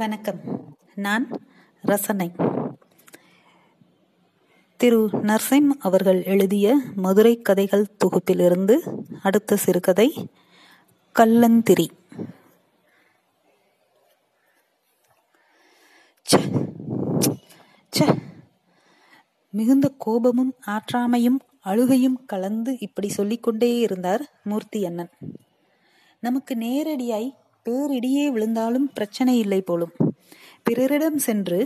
வணக்கம். நான் ரசனை. திரு நரசிம் அவர்கள் எழுதிய மதுரை கதைகள் தொகுப்பிலிருந்து அடுத்த சிறுகதை கள்ளந்திரி. மிகுந்த கோபமும் ஆற்றாமையும் அழுகையும் கலந்து இப்படி சொல்லிக்கொண்டே இருந்தார் மூர்த்தி அண்ணன். நமக்கு நேரடியாய் பேரிடியே விழுந்தாலும் பிரச்சனை இல்லை போலும். பிறரிடம் சென்று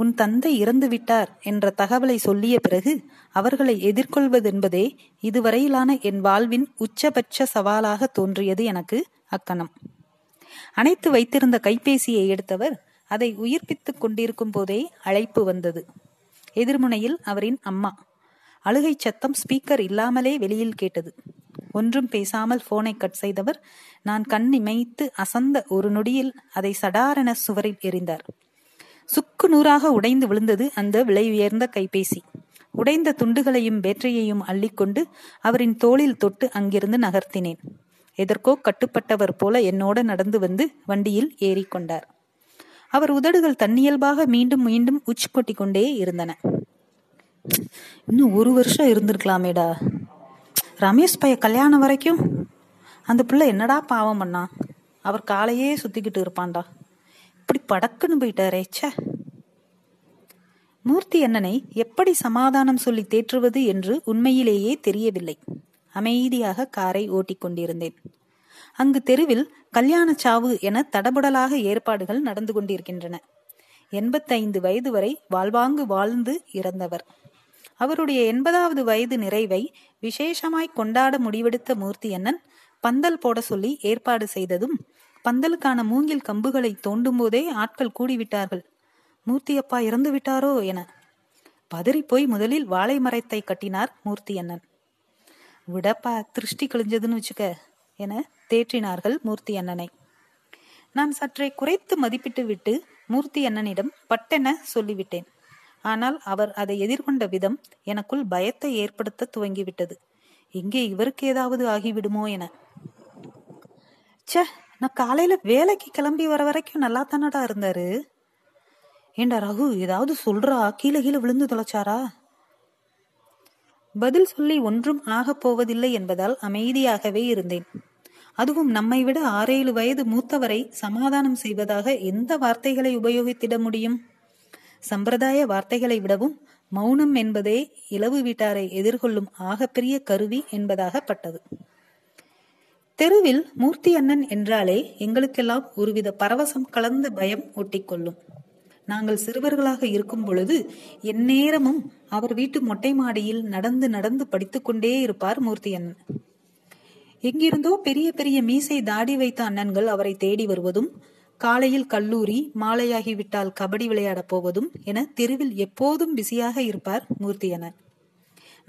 உன் தந்தை இறந்து விட்டார் என்ற தகவலை சொல்லிய பிறகு அவர்களை எதிர்கொள்வதென்பதே இதுவரையிலான என் வாழ்வின் உச்சபட்ச சவாலாக தோன்றியது எனக்கு அக்கணம். அணைத்து வைத்திருந்த கைபேசியை எடுத்தவர் அதை உயிர்ப்பித்துக் கொண்டிருக்கும் போதே அழைப்பு வந்தது. எதிர்முனையில் அவரின் அம்மா. அழுகை சத்தம் ஸ்பீக்கர் இல்லாமலே வெளியில் கேட்டது. ஒன்றும் பேசாமல் போனை கட் செய்தவர் நான் கண்ணிமைத்து அசந்த ஒரு நொடியில் அதை சடாரண சுவரில் எறிந்தார். சுக்கு நூறாக உடைந்து விழுந்தது அந்த விலை உயர்ந்த கைபேசி. உடைந்த துண்டுகளையும் பேட்டரியையும் அள்ளிக்கொண்டு அவரின் தோளில் தொட்டு அங்கிருந்து நகர்த்தினேன். எதற்கோ கட்டுப்பட்டவர் போல என்னோட நடந்து வந்து வண்டியில் ஏறிக்கொண்டார். அவர் உதடுகள் தன்னியல்பாக மீண்டும் மீண்டும் உச்சி கொட்டி கொண்டே இருந்தன. இன்னும் ஒரு வருஷம் இருந்திருக்கலாமேடா. ரமேஷ் பைய கல்யாணம் வரைக்கும் அந்த பிள்ளை என்னடா பாவம் பண்ணா, அவர் காலையே சுத்திக்கிட்டு இருப்பான்டா. இப்படி படக்குன்னு போயிட்டாரே. சே. மூர்த்தி அண்ணனை எப்படி சமாதானம் சொல்லி தேற்றுவது என்று உண்மையிலேயே தெரியவில்லை. அமைதியாக காரை ஓட்டி கொண்டிருந்தேன். அங்கு தெருவில் கல்யாண சாவு என தடபுடலாக ஏற்பாடுகள் நடந்து கொண்டிருக்கின்றன. 85 வயது வரை வாழ்வாங்கு வாழ்ந்து இறந்தவர். அவருடைய 80வது வயது நிறைவை விசேஷமாய் கொண்டாட முடிவெடுத்த மூர்த்தி அண்ணன் பந்தல் போட சொல்லி ஏற்பாடு செய்ததும் பந்தலுக்கான மூங்கில் கம்புகளை தோண்டும் போதே ஆட்கள் கூடிவிட்டார்கள். மூர்த்தி அப்பா இறந்து விட்டாரோ என பதறி போய் முதலில் வாழை மரத்தை கட்டினார் மூர்த்தி அண்ணன். விடப்பா, திருஷ்டி கிழிஞ்சதுன்னு வச்சுக்க என தேற்றினார்கள் மூர்த்தி அண்ணனை. நான் சற்றே குறைத்து மதிப்பிட்டு விட்டு மூர்த்தி அண்ணனிடம் பட்டென சொல்லிவிட்டேன். ஆனால் அவர் அதை எதிர்கொண்ட விதம் எனக்குள் பயத்தை ஏற்படுத்த துவங்கிவிட்டது. இங்கே இவருக்கு ஏதாவது ஆகிவிடுமோ என. சே, நான் காலையில வேலைக்கு கிளம்பி வர வரைக்கும் நல்லா தானடா இருந்தாரு. ஏண்டா ரகு, ஏதாவது சொல்றா? கீழே கீழே விழுந்து தொலைச்சாரா? பதில் சொல்லி ஒன்றும் ஆக போவதில்லை என்பதால் அமைதியாகவே இருந்தேன். அதுவும் நம்மை விட 6-7 வயது மூத்தவரை சமாதானம் செய்வதாக எந்த வார்த்தைகளை உபயோகித்திட முடியும்? சம்பிரதாய வார்த்தைகளை விடவும் மௌனம் என்பதே இளவு வீட்டாரை எதிர்கொள்ளும் ஆகப்பெரிய கருவி என்பதாகப்பட்டது. தெருவில் மூர்த்தி அண்ணன் என்றாலே எங்களுக்கெல்லாம் ஒருவித பரவசம் கலந்த பயம் ஒட்டிக்கொள்ளும். நாங்கள் சிறுவர்களாக இருக்கும் பொழுது எந்நேரமும் அவர் வீட்டு மொட்டை மாடியில் நடந்து நடந்து படித்து கொண்டே இருப்பார் மூர்த்தி அண்ணன். எங்கிருந்தோ பெரிய பெரிய மீசை தாடி வைத்த அண்ணன்கள் அவரை தேடி வருவதும், காலையில் கல்லூரி, மாலையாகிவிட்டால் கபடி விளையாடப் போவதும் என தெருவில் எப்போதும் பிஸியாக இருப்பார் மூர்த்தி அண்ணன்.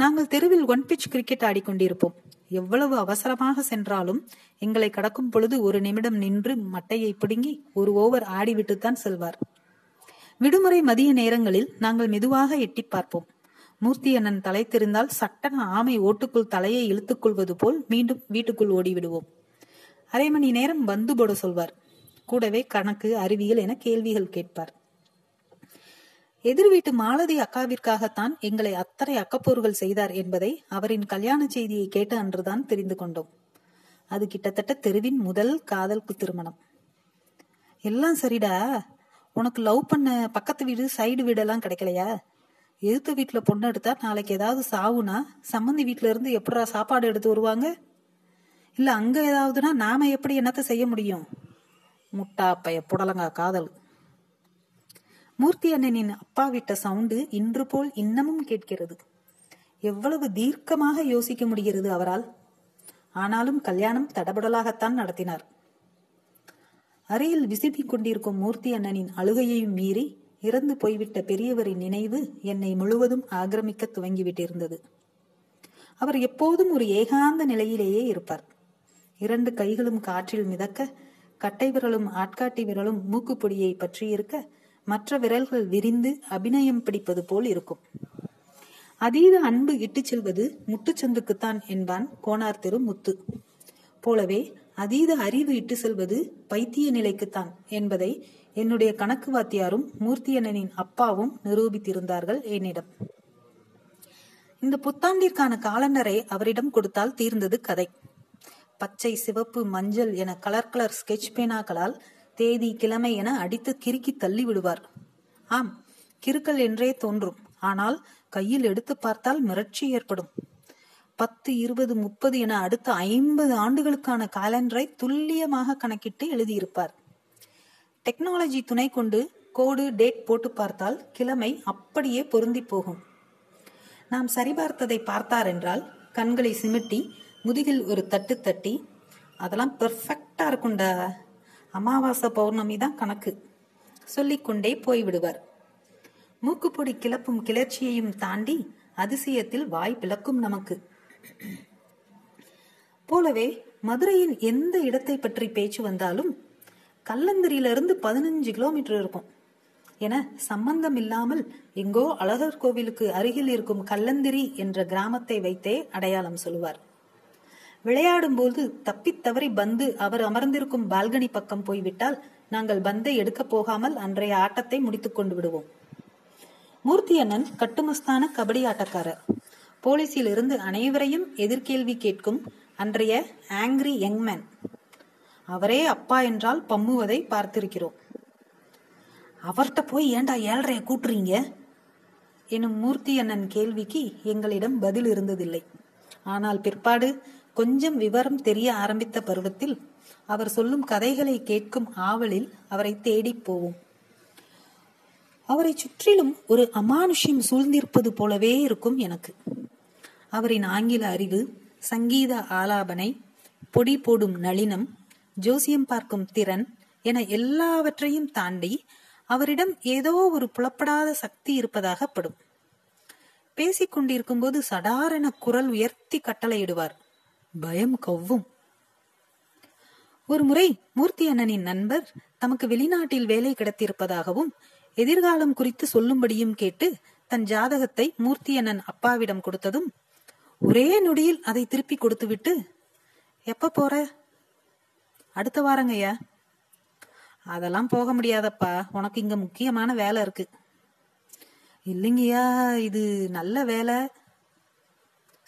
நாங்கள் தெருவில் 1 pitch கிரிக்கெட் ஆடிக்கொண்டிருப்போம். எவ்வளவு அவசரமாக சென்றாலும் எங்களை கடக்கும் பொழுது 1 நிமிடம் நின்று மட்டையை பிடுங்கி 1 over ஆடிவிட்டுத்தான் செல்வார். விடுமுறை மதிய நேரங்களில் நாங்கள் மெதுவாக எட்டி பார்ப்போம். மூர்த்தி அண்ணன் தலைத்திருந்தால் சட்டன ஆமை ஓட்டுக்குள் தலையை இழுத்துக் கொள்வது போல் மீண்டும் வீட்டுக்குள் ஓடிவிடுவோம். அரை மணி நேரம் பந்து போட சொல்வார். கூடவே கணக்கு, அறிவியல் என கேள்விகள் கேட்பார். எதிர் வீட்டு மாலதி அக்காவிற்காகத்தான் எங்களை அத்தனை அக்கப்போர்கள் செய்தார் என்பதை அவரின் கல்யாண செய்தியை கேட்ட அன்றுதான் தெரிந்து கொண்டோம். அது கிட்டத்தட்ட தெருவின் முதல் காதலுக்கு திருமணம். எல்லாம் சரிடா, உனக்கு லவ் பண்ண பக்கத்து வீடு சைடு வீடெல்லாம் கிடைக்கலையா? எதிர்த்த வீட்டுல பொண்ணு எடுத்தா நாளைக்கு ஏதாவது சாவுனா சம்மந்தி வீட்டுல இருந்து எப்படா சாப்பாடு எடுத்து வருவாங்க? இல்ல அங்க ஏதாவதுனா நாம எப்படி என்னத்த செய்ய முடியும்? முட்டாப்பைய புடலங்கா காதல். மூர்த்தி அண்ணனின் அப்பா விட்ட சவுண்டு இன்று போல் இன்னமும் கேட்கிறது. எவ்வளவு தீர்க்கமாக யோசிக்க முடிகிறது அவரால். ஆனாலும் கல்யாணம் தடபடலாகத்தான் நடத்தினார். அறையில் விசிப்பிக் கொண்டிருக்கும் மூர்த்தி அண்ணனின் அழுகையையும் மீறி இறந்து போய்விட்ட பெரியவரின் நினைவு என்னை முழுவதும் ஆக்கிரமிக்க துவங்கிவிட்டிருந்தது. அவர் எப்போதும் ஒரு ஏகாந்த நிலையிலேயே இருப்பார். 2 கைகளும் காற்றில் மிதக்க, கட்டை விரலும் ஆட்காட்டி விரலும் மூக்குப்பொடியை பற்றி இருக்க, மற்ற விரல்கள் விரிந்து அபிநயம் பிடிப்பது போல் இருக்கும். அதீத அன்பு இட்டு செல்வது முட்டுச்சந்துக்குத்தான் என்பான் கோனார் திரு முத்து. போலவே அதீத அறிவு இட்டு செல்வது பைத்திய நிலைக்குத்தான் என்பதை என்னுடைய கணக்கு வாத்தியாரும் மூர்த்தியண்ணனின் அப்பாவும் நிரூபித்திருந்தார்கள் என்னிடம். இந்த புத்தாண்டிற்கான காலண்டரை அவரிடம் கொடுத்தால் தீர்ந்தது கதை. பச்சை, சிவப்பு, மஞ்சள் என கலர் கலர் ஸ்கெட்ச் பேனாக்களால் தேதி, கிழமை என அடித்து கிறுக்கி தள்ளி விடுவார். ஆம், கிறுக்கல் என்றே தோன்றும். ஆனால் கையில் எடுத்து பார்த்தால் மிரட்சி ஏற்படும். 10, 20, 30 என அடுத்த 50 ஆண்டுகளுக்கான காலண்டரை துல்லியமாக கணக்கிட்டு எழுதியிருப்பார். டெக்னாலஜி துணை கொண்டு கோடு, டேட் போட்டு பார்த்தால் கிழமை அப்படியே பொருந்தி போகும். நாம் சரிபார்த்ததை பார்த்தார் என்றால் கண்களை சிமிட்டி முதுகில் ஒரு தட்டு தட்டி, அதெல்லாம் பெர்ஃபெக்டா இருக்குண்டா, அமாவாசை பௌர்ணமி தான் கணக்கு சொல்லிக்கொண்டே போய்விடுவார். மூக்குப்பொடி கிளப்பும் கிளர்ச்சியையும் தாண்டி அதிசயத்தில் வாய் பிளக்கும் நமக்கு. போலவே மதுரையின் எந்த இடத்தை பற்றி பேச்சு வந்தாலும் கள்ளந்திரியிலிருந்து 15 கிலோமீட்டர் இருக்கும் என சம்பந்தம் இல்லாமல் எங்கோ அழகர் கோவிலுக்கு அருகில் இருக்கும் கள்ளந்திரி என்ற கிராமத்தை வைத்தே அடையாளம் சொல்லுவார். விளையாடும் போது தப்பித்தவறி பந்து அவர் அமர்ந்திருக்கும் பால்கனி பக்கம் போய்விட்டால் நாங்கள் பந்தை எடுக்க போகாமல் அன்றைய ஆட்டத்தை முடித்துக் கொண்டு விடுவோம். மூர்த்தி அண்ணன் கட்டுமஸ்தான கபடி ஆட்டக்காரர். போலீஸில் இருந்து அனைவரையும் எதிர்கேள்வி கேட்கும் அன்றைய ஆங்கிரி யங்மேன். அவரே அப்பா என்றால் பம்முவதை பார்த்திருக்கிறோம். அவர்கிட்ட போய் ஏண்டா 7:30 கூட்டுறீங்க எனும் மூர்த்தி அண்ணன் கேள்விக்கு எங்களிடம் பதில் இருந்ததில்லை. ஆனால் பிற்பாடு கொஞ்சம் விவரம் தெரிய ஆரம்பித்த பருவத்தில் அவர் சொல்லும் கதைகளை கேட்கும் ஆவலில் அவரை தேடி போவோம். அவரை சுற்றிலும் ஒரு அமானுஷ்யம் சூழ்ந்திருப்பது போலவே இருக்கும் எனக்கு. அவரின் ஆங்கில அறிவு, சங்கீத ஆலாபனை, பொடி போடும் நளினம், ஜோசியம் பார்க்கும் திறன் என எல்லாவற்றையும் தாண்டி அவரிடம் ஏதோ ஒரு புலப்படாத சக்தி இருப்பதாகப்படும். பேசிக்கொண்டிருக்கும் போது சடாரென குரல் உயர்த்தி கட்டளையிடுவார். பயம் கவ்வும். ஒரு முறை மூர்த்தி அண்ணனின் நண்பர் தமக்கு வெளிநாட்டில் வேலை கிடைத்திருப்பதாகவும் எதிர்காலம் குறித்து சொல்லும்படியும் கேட்டு தன் ஜாதகத்தை மூர்த்தி அண்ணன் அப்பாவிடம் கொடுத்ததும் ஒரே நொடியில் அதை திருப்பி கொடுத்துவிட்டு, எப்ப போற? அடுத்த வாரங்கய்யா. அதெல்லாம் போக முடியாதப்பா, உனக்கு இங்க முக்கியமான வேலை இருக்கு. இல்லைங்கய்யா, இது நல்ல வேலை.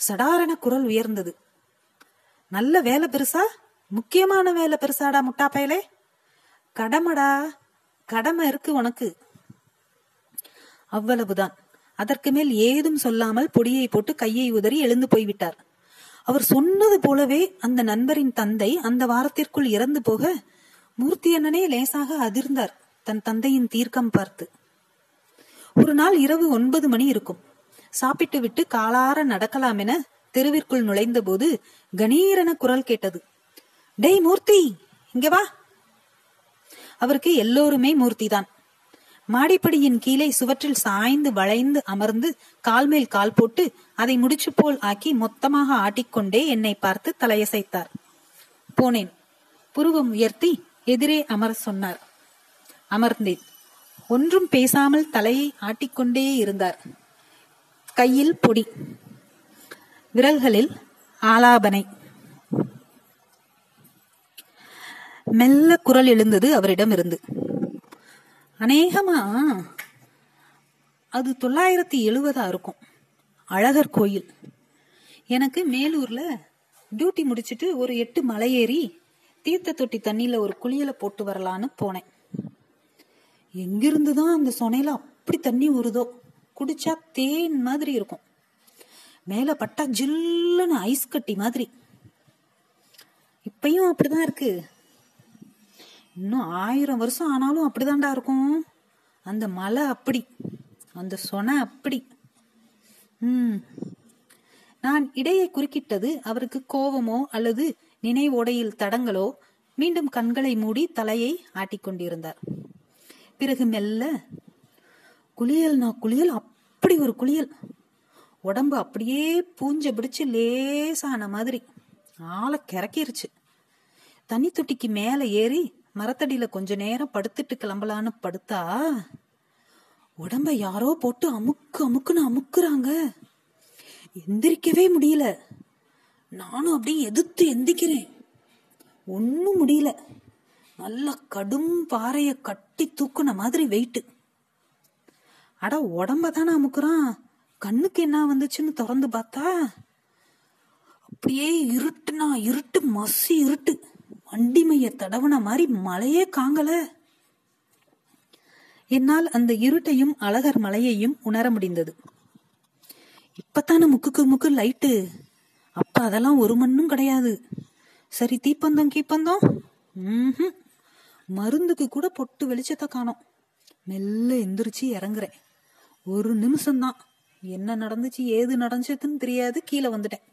சடாரண குரல் உயர்ந்தது. நல்ல வேலை பெருசா? முக்கியமான வேலை பெருசாடா முட்டாப்பயலே? கடமைடா, கடமை இருக்கு உனக்கு. அவ்வளவுதான். அதற்கு மேல் ஏதும் சொல்லாமல் பொடியை போட்டு கையை உதறி எழுந்து போய்விட்டார். அவர் சொன்னது போலவே அந்த நண்பரின் தந்தை அந்த வாரத்திற்குள் இறந்து போக மூர்த்தி அண்ணனே லேசாக அதிர்ந்தார் தன் தந்தையின் தீர்க்கம் பார்த்து. ஒரு நாள் இரவு 9 மணி இருக்கும். சாப்பிட்டு விட்டு காலார நடக்கலாம் என தெருவிற்குள் நுழைந்த போது கணீரென குரல் கேட்டது. டேய் மூர்த்தி, இங்க வா. அவருக்கு எல்லோருமே மூர்த்தி தான். மாடிப்படியின் கீழே சுவற்றில் சாய்ந்து வளைந்து அமர்ந்து கால்மேல் கால் போட்டு அதை முடிச்சு போல் ஆக்கி மொத்தமாக ஆட்டிக்கொண்டே என்னை பார்த்து தலையசைத்தார். போனேன். புருவம் உயர்த்தி எதிரே அமர சொன்னார். அமர்ந்தேன். ஒன்றும் பேசாமல் தலையை ஆட்டிக்கொண்டே இருந்தார். கையில் பொடி, விரல்களில் ஆலாபனை. மெல்ல குரல் எழுந்தது அவரிடம் இருந்து. அநேகமா அது 970 இருக்கும். அழகர் கோயில். எனக்கு மேலூர்ல டியூட்டி முடிச்சுட்டு ஒரு 8 மலையேறி தீர்த்த தொட்டி தண்ணியில ஒரு குளியலை போட்டு வரலான்னு போனேன். எங்கிருந்துதான் அந்த சொனையில அப்படி தண்ணி வருதோ, குடிச்சா தேன் மாதிரி இருக்கும், மேல பட்டா ஜில்லுன்னு ஐஸ் கட்டி மாதிரி. இப்பயும் அப்படிதான் இருக்கு. இன்னும் 1000 வருஷம் ஆனாலும் அப்படிதான்டா இருக்கும். அந்த மலை அப்படி, அந்த சொன அப்படி. நான் இடையே குறுக்கிட்டது அவருக்கு கோபமோ அல்லது நினைவோடையில் தடங்களோ. மீண்டும் கண்களை மூடி தலையை ஆட்டிக்கொண்டிருந்தார். பிறகு மெல்ல, குளியல்னா குளியல், அப்படி ஒரு குளியல், உடம்பு அப்படியே பூஞ்ச பிடிச்சு லேசான மாதிரி, ஆளை கிறக்கிருச்சு. தண்ணி தொட்டிக்கு மேல ஏறி மரத்தடியில கொஞ்ச நேரம் படுத்துட்டு கிளம்பலான்னு படுத்தா உடம்ப யாரோ போட்டு அமுக்கு அமுக்குன்னு அமுக்குறாங்க. எந்திரிக்கவே முடியல. நானும் அப்படியே எதிர்த்து எந்திக்கிறேன். ஒன்னும் முடியல. நல்லா கடும் பாறைய கட்டி தூக்குன மாதிரி வெயிட்டு. அட உடம்பதானே அமுக்குறான், கண்ணுக்கு என்ன வந்துச்சுன்னு திறந்து பார்த்தா அப்படியே இருட்டுனா இருட்டு, மசி இருட்டு. வண்டி மைய தடவுன மாதிரி மலையே காங்கல. என்னால் அந்த இருட்டையும் அழகர் மலையையும் உணர முடிந்தது. இப்பத்தான முக்குக்கு முக்கு லைட்டு, அப்ப அதெல்லாம் ஒரு மண்ணும் கிடையாது. சரி, தீப்பந்தம் கீப்பந்தம் மருந்துக்கு கூட பொட்டு வெளிச்சத்தை காணோம். மெல்ல எந்திரிச்சு இறங்குறேன். ஒரு நிமிஷம்தான், என்ன நடந்துச்சு ஏது நடந்துச்சுன்னு தெரியாது. கீழே வந்துட்டேன்.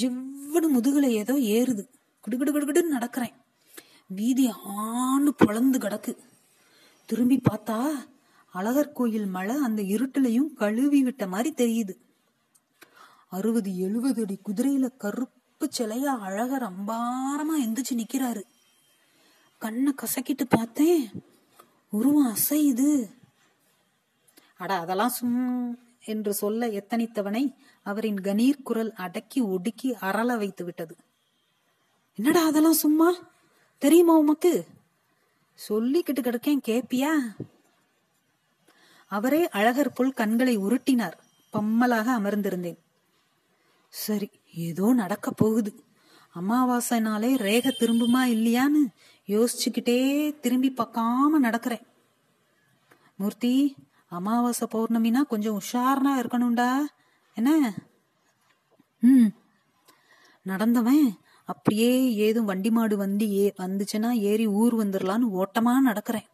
ஜிவ்வனு முதுகுல ஏதோ ஏறுது. குடுகுடுன்னு நடக்கிறேன். வீதி ஆணு பொழந்து கிடக்கு. திரும்பி பார்த்தா அழகர் கோயில் மலை அந்த இருட்டிலையும் கழுவி விட்ட மாதிரி தெரியுது. 60-70 அடி குதிரையில கருப்பு சிலையா அழகர் அம்பாரமா எந்திரிச்சு நிக்கிறாரு. கண்ணை கசக்கிட்டு பார்த்தேன், உருவம் அசையுது. அட அதெல்லாம் என்று சொல்ல எத்தனித்தவனை அவரின் கணீர் குரல் அடக்கி ஒடுக்கி அரள வைத்து விட்டது. என்னடா அதெல்லாம் சும்மா தெரியுமா உமக்கு, சொல்லிக்கிட்டு கிடக்கேன் கேப்பியா? அவரே அழகர் போல் கண்களை உருட்டினார். பம்மலாக அமர்ந்திருந்தேன். சரி, ஏதோ நடக்க போகுது. அமாவாசைனாலே ரேக திரும்புமா இல்லையான்னு யோசிச்சுக்கிட்டே திரும்பி பார்க்காம நடக்கிறேன். மூர்த்தி, அமாவாசை பௌர்ணமினா கொஞ்சம் உஷாரனா இருக்கணும்டா என்ன? நடந்தவன் அப்படியே ஏதும் வண்டி மாடு வண்டி வந்துச்சுன்னா ஏறி ஊர் வந்துடலான்னு ஓட்டமா நடக்கிறேன்.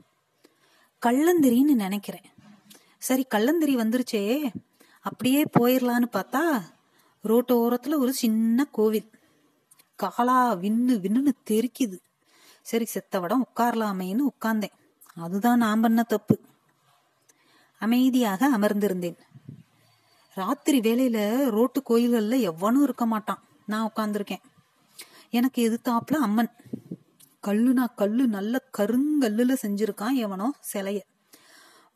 கள்ளந்திரின்னு நினைக்கிறேன். சரி, கள்ளந்திரி வந்துருச்சே, அப்படியே போயிடலான்னு பார்த்தா ரோட்டு ஓரத்துல ஒரு சின்ன கோவில். காலா விண்ணுன்னு தெரிக்குது. சரி, செத்த வடம் உட்காரலாமேன்னு உட்கார்ந்தேன். அதுதான் நான் பண்ண தப்பு. அமைதியாக அமர்ந்திருந்தேன். ராத்திரி வேளையில ரோட்டு கோயில்கள்ல எவ்வளவும் இருக்க மாட்டான். நான் உட்கார்ந்துருக்கேன். எனக்கு எதிர்த்தாப்புல அம்மன். கல்லு நல்ல கருங்கல்லுல செஞ்சிருக்கான் எவனோ சிலைய.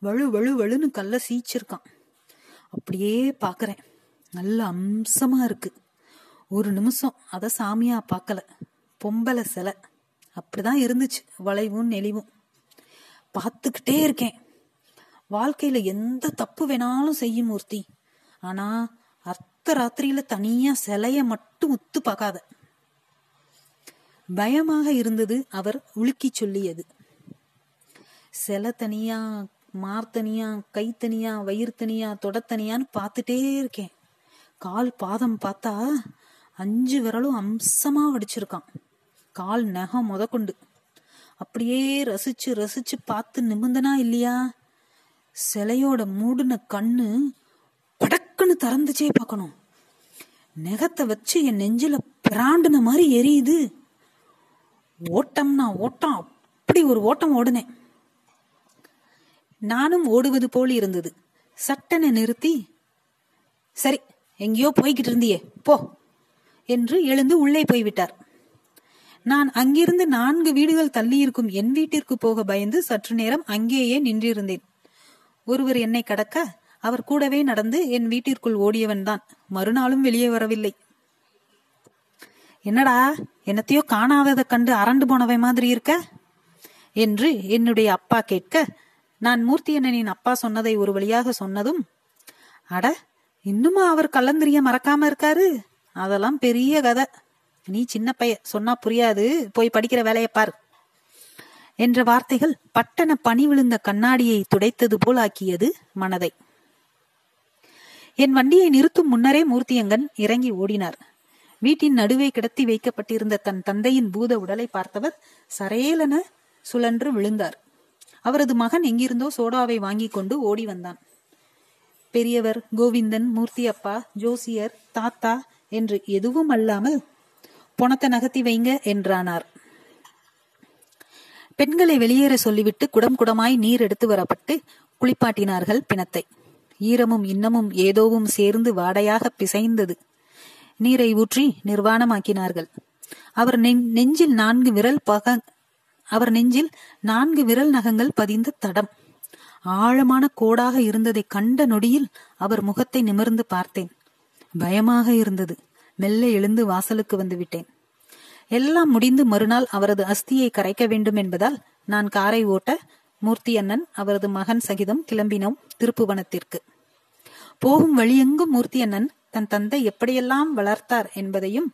வலு வலு வலுன்னு கல்ல சீச்சிருக்கான். அப்படியே பாக்குறேன், நல்ல அம்சமா இருக்கு. ஒரு நிமிஷம் அத சாமியா பாக்கல, பொம்பளை சிலை அப்படிதான் இருந்துச்சு, வளைவும் நெளிவும். பார்த்துக்கிட்டே இருக்கேன். வாழ்க்கையில எந்த தப்பு வேணாலும் செய்யும் மூர்த்தி, ஆனா அர்த்த ராத்திரியில தனியா சிலைய மட்டும் உத்து பார்க்காத. பயமாக இருந்தது அவர் உலுக்கி சொல்லியது. சிலை தனியா, மார்த்தனியா, கை தனியா, வயிறு தனியா, தொடத்தனியான்னு பார்த்துட்டே இருக்கேன். கால் பாதம் பார்த்தா 5 விரலும் அம்சமா வடிச்சிருக்கான். கால் நகம் முதற்கொண்டு அப்படியே ரசிச்சு பார்த்து நிமிந்தனா இல்லையா, சிலையோட மூடுன கண்ணு படக்குன்னு திறந்துச்சே பார்க்கணும். நெகத்தை வச்சு என் நெஞ்சில பிராண்டுன மாதிரி எரியுது. ஓட்டம்னா ஓட்டம், அப்படி ஒரு ஓட்டம் ஓடுனேன். நானும் ஓடுவது போல் இருந்தது. சட்டனை நிறுத்தி, சரி எங்கேயோ போய்கிட்டு இருந்தியே போ என்று எழுந்து உள்ளே போய்விட்டார். நான் அங்கிருந்து 4 வீடுகள் தள்ளி இருக்கும் என் வீட்டிற்கு போக பயந்து சற்று நேரம் அங்கேயே நின்றிருந்தேன். ஒருவர் என்னை கடக்க அவர் கூடவே நடந்து என் வீட்டிற்குள் ஓடியவன் தான். மறுநாளும் வெளியே வரவில்லை. என்னடா என்னத்தையோ காணாததை கண்டு அரண்டு போனவை மாதிரி இருக்க என்று என்னுடைய அப்பா கேட்க, நான் மூர்த்தி அண்ணனின் அப்பா சொன்னதை ஒரு வழியாக சொன்னதும், அட இன்னுமா அவர் கள்ளந்திரிய மறக்காம இருக்காரு, அதெல்லாம் பெரிய கதை, நீ சின்ன பைய, சொன்னா புரியாது, போய் படிக்கிற வேலையை பாரு என்ற வார்த்தைகள் பட்டண பனி விழுந்த கண்ணாடியை துடைத்தது போல் ஆக்கியது மனதை. என் வண்டியை நிறுத்தும் முன்னரே மூர்த்தியங்கன் இறங்கி ஓடினார். வீட்டின் நடுவே கிடத்தி வைக்கப்பட்டிருந்த தன் தந்தையின் பூத உடலை பார்த்தவர் சரேலன சுழன்று விழுந்தார். அவரது மகன் எங்கிருந்தோ சோடாவை வாங்கி கொண்டு ஓடி வந்தான். பெரியவர், கோவிந்தன், மூர்த்தி அப்பா, ஜோசியர், தாத்தா என்று எதுவும் அல்லாமல் பணத்தை நகர்த்தி வைங்க என்றானார். பெண்களை வெளியேற சொல்லிவிட்டு குடமாய் நீர் எடுத்து வரப்பட்டு குளிப்பாட்டினார்கள் பிணத்தை. ஈரமும் இன்னமும் ஏதோவும் சேர்ந்து வாடையாக பிசைந்தது. நீரை ஊற்றி நிர்வாணமாக்கினார்கள். அவர் நெஞ்சில் 4 விரல் நகங்கள் பதிந்த தடம் ஆழமான கோடாக இருந்ததை கண்ட நொடியில் அவர் முகத்தை நிமிர்ந்து பார்த்தேன். பயமாக இருந்தது. மெல்ல எழுந்து வாசலுக்கு வந்து விட்டேன். எல்லாம் முடிந்து மறுநாள் அவரது அஸ்தியை கரைக்க வேண்டும் என்பதால் நான் காரை ஓட்ட மூர்த்தி அண்ணன் அவரது மகன் சகிதம் கிளம்பினோம் திருப்புவனத்திற்கு. போகும் வழியெங்கும் மூர்த்தி அண்ணன் தன் தந்தை எப்படியெல்லாம் வளர்த்தார் என்பதையும்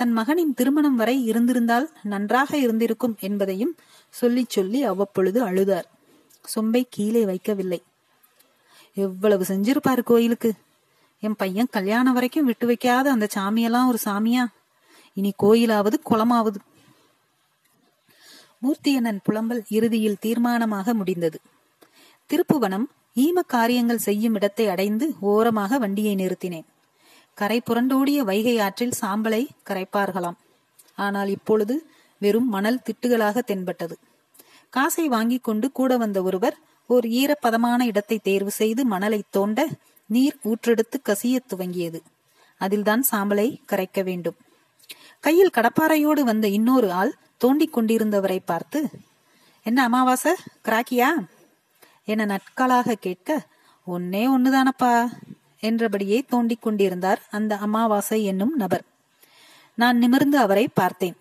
தன் மகனின் திருமணம் வரை இருந்திருந்தால் நன்றாக இருந்திருக்கும் என்பதையும் சொல்லி சொல்லி அவ்வப்பொழுது அழுதார். சொம்பை கீழே வைக்கவில்லை. எவ்வளவு செஞ்சிருப்பாரு கோயிலுக்கு. என் பையன் கல்யாணம் வரைக்கும் விட்டு வைக்காத அந்த சாமியெல்லாம் ஒரு சாமியா? இனி கோயிலாவது குளமாவது. மூர்த்தியண்ணன் புலம்பல் இறுதியில் தீர்மானமாக முடிந்தது. திருப்புவனம் ஈம காரியங்கள் செய்யும் இடத்தை அடைந்து ஓரமாக வண்டியை நிறுத்தினேன். கரை புரண்டோடிய வைகை ஆற்றில் சாம்பலை கரைப்பார்களாம். ஆனால் இப்பொழுது வெறும் மணல் திட்டுகளாக தென்பட்டது. காசை வாங்கி கொண்டு கூட வந்த ஒருவர் ஓர் ஈரப்பதமான இடத்தை தேர்வு செய்து மணலை தோண்ட நீர் ஊற்றெடுத்து கசிய துவங்கியது. அதில்தான் சாம்பலை கரைக்க வேண்டும். கையில் கடப்பாறையோடு வந்த இன்னொரு ஆள் தோண்டிக் கொண்டிருந்தவரை பார்த்து, என்ன அமாவாசை கிராக்கியா என நட்களாக கேட்க, ஒன்னே ஒன்னுதானப்பா என்றபடியே தோண்டிக் கொண்டிருந்தார் அந்த அமாவாசை என்னும் நபர். நான் நிமிர்ந்து அவரை பார்த்தேன்.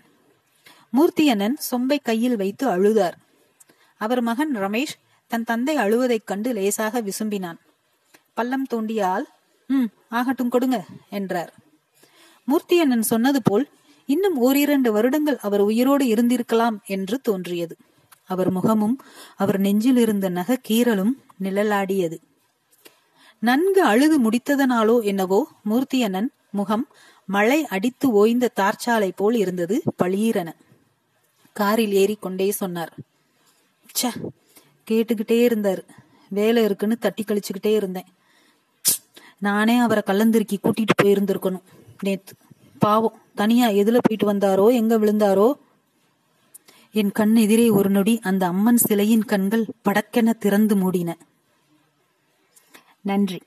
மூர்த்தி அண்ணன் சொம்பை கையில் வைத்து அழுதார். அவர் மகன் ரமேஷ் தன் தந்தை அழுவதைக் கண்டு லேசாக விசும்பினான். பள்ளம் தோண்டிய ஆள், ஆகட்டும் கொடுங்க என்றார். மூர்த்தி அண்ணன் சொன்னது போல் இன்னும் ஓரிரண்டு வருடங்கள் அவர் உயிரோடு இருந்திருக்கலாம் என்று தோன்றியது. அவர் முகமும் அவர் நெஞ்சில் இருந்த நகை கீறலும் நிழலாடியது. நன்கு அழுது முடித்ததனாலோ என்னவோ மூர்த்தி அண்ணன் முகம் மழை அடித்து ஓய்ந்த தார்ச்சாலை போல் இருந்தது. பளீரென காரில் ஏறி கொண்டே சொன்னார். ச கேட்டுக்கிட்டே இருந்தாரு. வேலை இருக்குன்னு தட்டி கழிச்சுக்கிட்டே இருந்தேன். நானே அவரை கள்ளந்திரிக்கு கூட்டிட்டு போயிருந்திருக்கணும். நேத்து பாவம் தனியா எதுல போயிட்டு வந்தாரோ, எங்க விழுந்தாரோ. என் கண் எதிரே ஒரு நொடி அந்த அம்மன் சிலையின் கண்கள் படக்கென திறந்து மூடின. நன்றி.